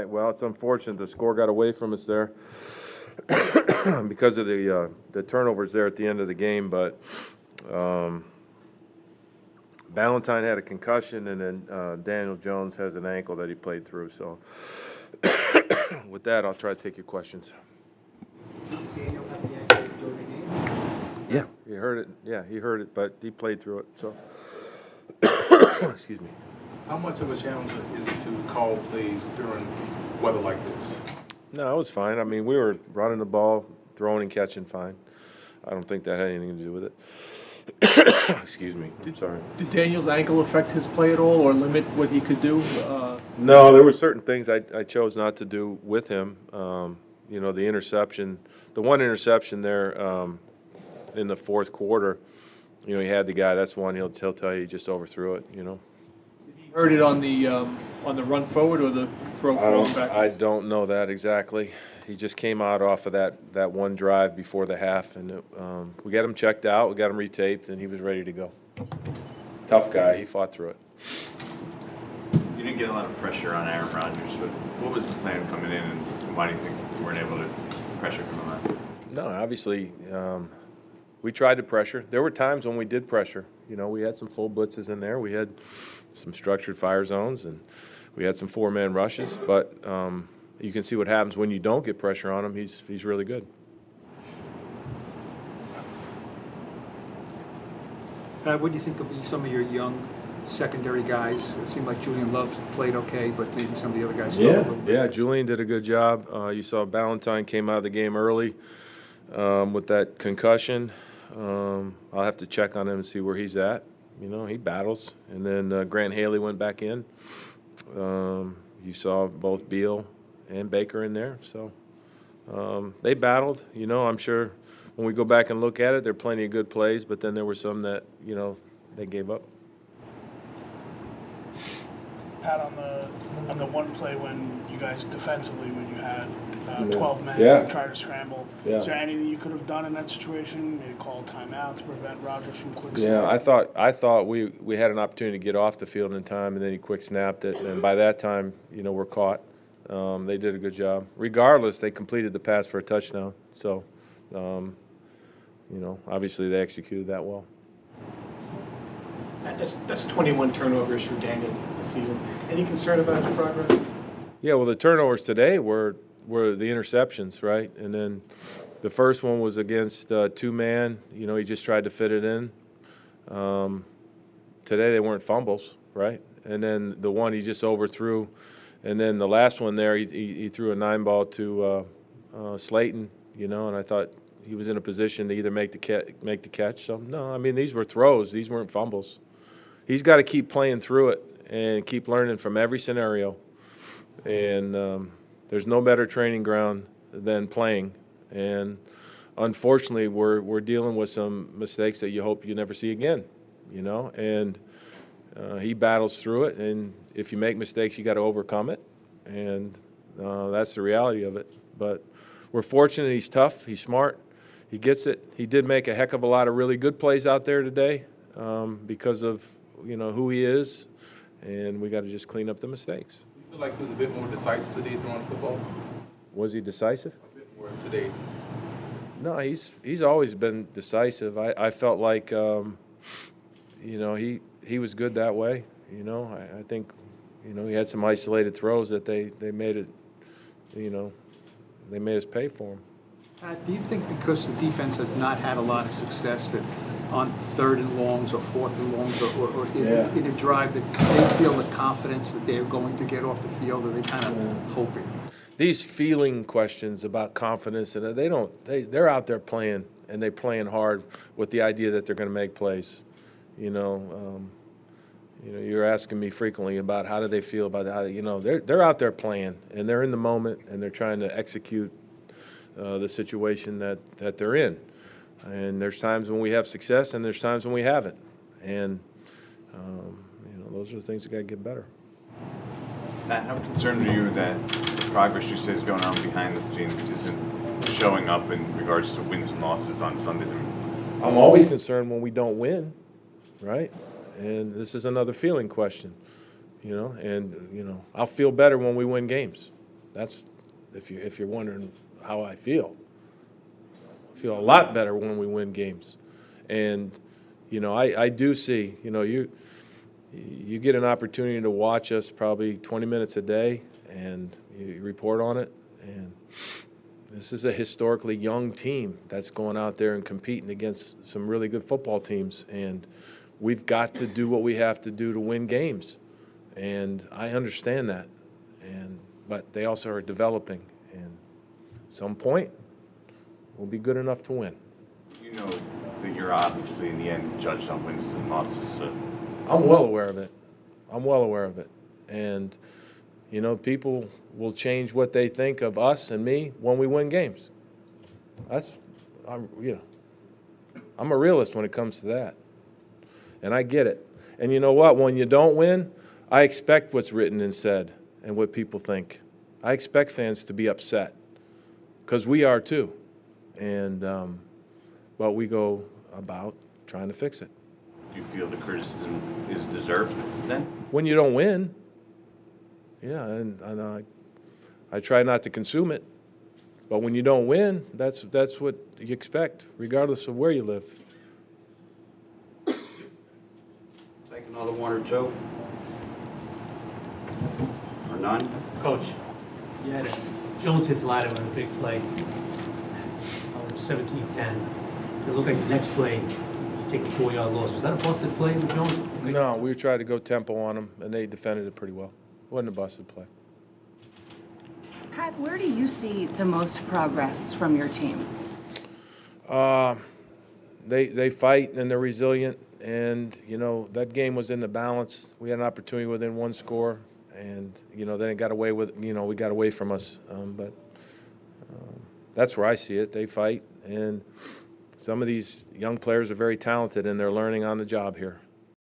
right. Well, it's unfortunate the score got away from us there because of the turnovers there at the end of the game. But Ballantyne had a concussion, and then Daniel Jones has an ankle that he played through. So with that, I'll try to take your questions. Yeah, he heard it. Yeah, he heard it, but he played through it. So, excuse me. How much of a challenge is it to call plays during weather like this? No, it was fine. I mean, we were running the ball, throwing and catching fine. I don't think that had anything to do with it. Excuse me. I'm sorry. Did Daniel's ankle affect his play at all or limit what he could do? No, there were certain things I chose not to do with him. You know, the interception, the one interception there in the fourth quarter, you know, he had the guy. That's one he'll tell you he just overthrew it, you know. Heard it on the run forward or the throw back? I don't know that exactly. He just came out off of that one drive before the half, and it, we got him checked out, we got him retaped, and he was ready to go. Tough guy. He fought through it. You didn't get a lot of pressure on Aaron Rodgers, but what was the plan coming in, and why do you think you weren't able to pressure from him? No, obviously we tried to pressure. There were times when we did pressure. You know, we had some full blitzes in there. We had some structured fire zones, and we had some four-man rushes. But you can see what happens when you don't get pressure on him. He's really good. What do you think of some of your young secondary guys? It seemed like Julian Love played okay, but maybe some of the other guys struggled a little bit. Yeah, Julian did a good job. You saw Ballantyne came out of the game early with that concussion. I'll have to check on him and see where he's at. You know, he battles. And then Grant Haley went back in. You saw both Beale and Baker in there. So they battled. You know, I'm sure when we go back and look at it, there are plenty of good plays, but then there were some that, you know, they gave up. Pat, on the one play when you guys defensively, when you had 12 men try to scramble, is there anything you could have done in that situation? Maybe call a timeout to prevent Rodgers from quick snap? Yeah, I thought we had an opportunity to get off the field in time, and then he quick snapped it, and by that time, you know, we're caught. They did a good job. Regardless, they completed the pass for a touchdown. So, you know, obviously they executed that well. That's 21 turnovers for Daniel this season. Any concern about his progress? Yeah, well, the turnovers today were the interceptions, right? And then the first one was against two-man. You know, he just tried to fit it in. Today they weren't fumbles, right? And then the one he just overthrew. And then the last one there, he threw a 9-ball to Slayton, you know, and I thought he was in a position to either make the catch. So, no, I mean, these were throws. These weren't fumbles. He's got to keep playing through it and keep learning from every scenario. And there's no better training ground than playing. And unfortunately, we're dealing with some mistakes that you hope you never see again, you know. And he battles through it. And if you make mistakes, you got to overcome it. And that's the reality of it. But we're fortunate he's tough, he's smart, he gets it. He did make a heck of a lot of really good plays out there today because of, you know, who he is. And we got to just clean up the mistakes. I feel like he was a bit more decisive today throwing football. Was he decisive? A bit more today. No, he's always been decisive. I felt like, you know, he was good that way. You know, I think, you know, he had some isolated throws that they made it, you know, they made us pay for him. Pat, do you think because the defense has not had a lot of success that on third and longs or fourth and longs or in a drive that they feel the confidence that they're going to get off the field, or they kind of hoping? These feeling questions about confidence, and they don't, they're out there playing, and they're playing hard with the idea that they're going to make plays. You know, you're asking me frequently about how do they feel about how, you know, they're out there playing, and they're in the moment, and they're trying to execute the situation that they're in. And there's times when we have success, and there's times when we haven't. And, you know, those are the things that got to get better. Matt, how concerned are you that the progress you say is going on behind the scenes isn't showing up in regards to wins and losses on Sundays? I'm always concerned when we don't win, right? And this is another feeling question, you know. And, you know, I'll feel better when we win games. That's if you're wondering how I feel. I feel a lot better when we win games. And, you know, I do see, you know, you get an opportunity to watch us probably 20 minutes a day and you report on it. And this is a historically young team that's going out there and competing against some really good football teams. And we've got to do what we have to do to win games. And I understand that. But they also are developing. And at some point, we'll be good enough to win. You know that you're obviously, in the end, judged on wins and losses. So. I'm well aware of it. I'm well aware of it. And, you know, people will change what they think of us and me when we win games. I'm a realist when it comes to that. And I get it. And you know what? When you don't win, I expect what's written and said and what people think. I expect fans to be upset because we are too. And but we go about trying to fix it. Do you feel the criticism is deserved then? When you don't win, yeah, and I try not to consume it. But when you don't win, that's what you expect, regardless of where you live. Take another one or two. Or none. Coach, yeah, Jones hits Latta on a big play. 17-10. It looked like the next play, take a 4-yard loss. Was that a busted play with Jones? No, we tried to go tempo on them, and they defended it pretty well. It wasn't a busted play. Pat, where do you see the most progress from your team? They fight, and they're resilient. And, you know, that game was in the balance. We had an opportunity within one score. And, you know, then it got away with, you know, we got away from us. That's where I see it. They fight. And some of these young players are very talented, and they're learning on the job here.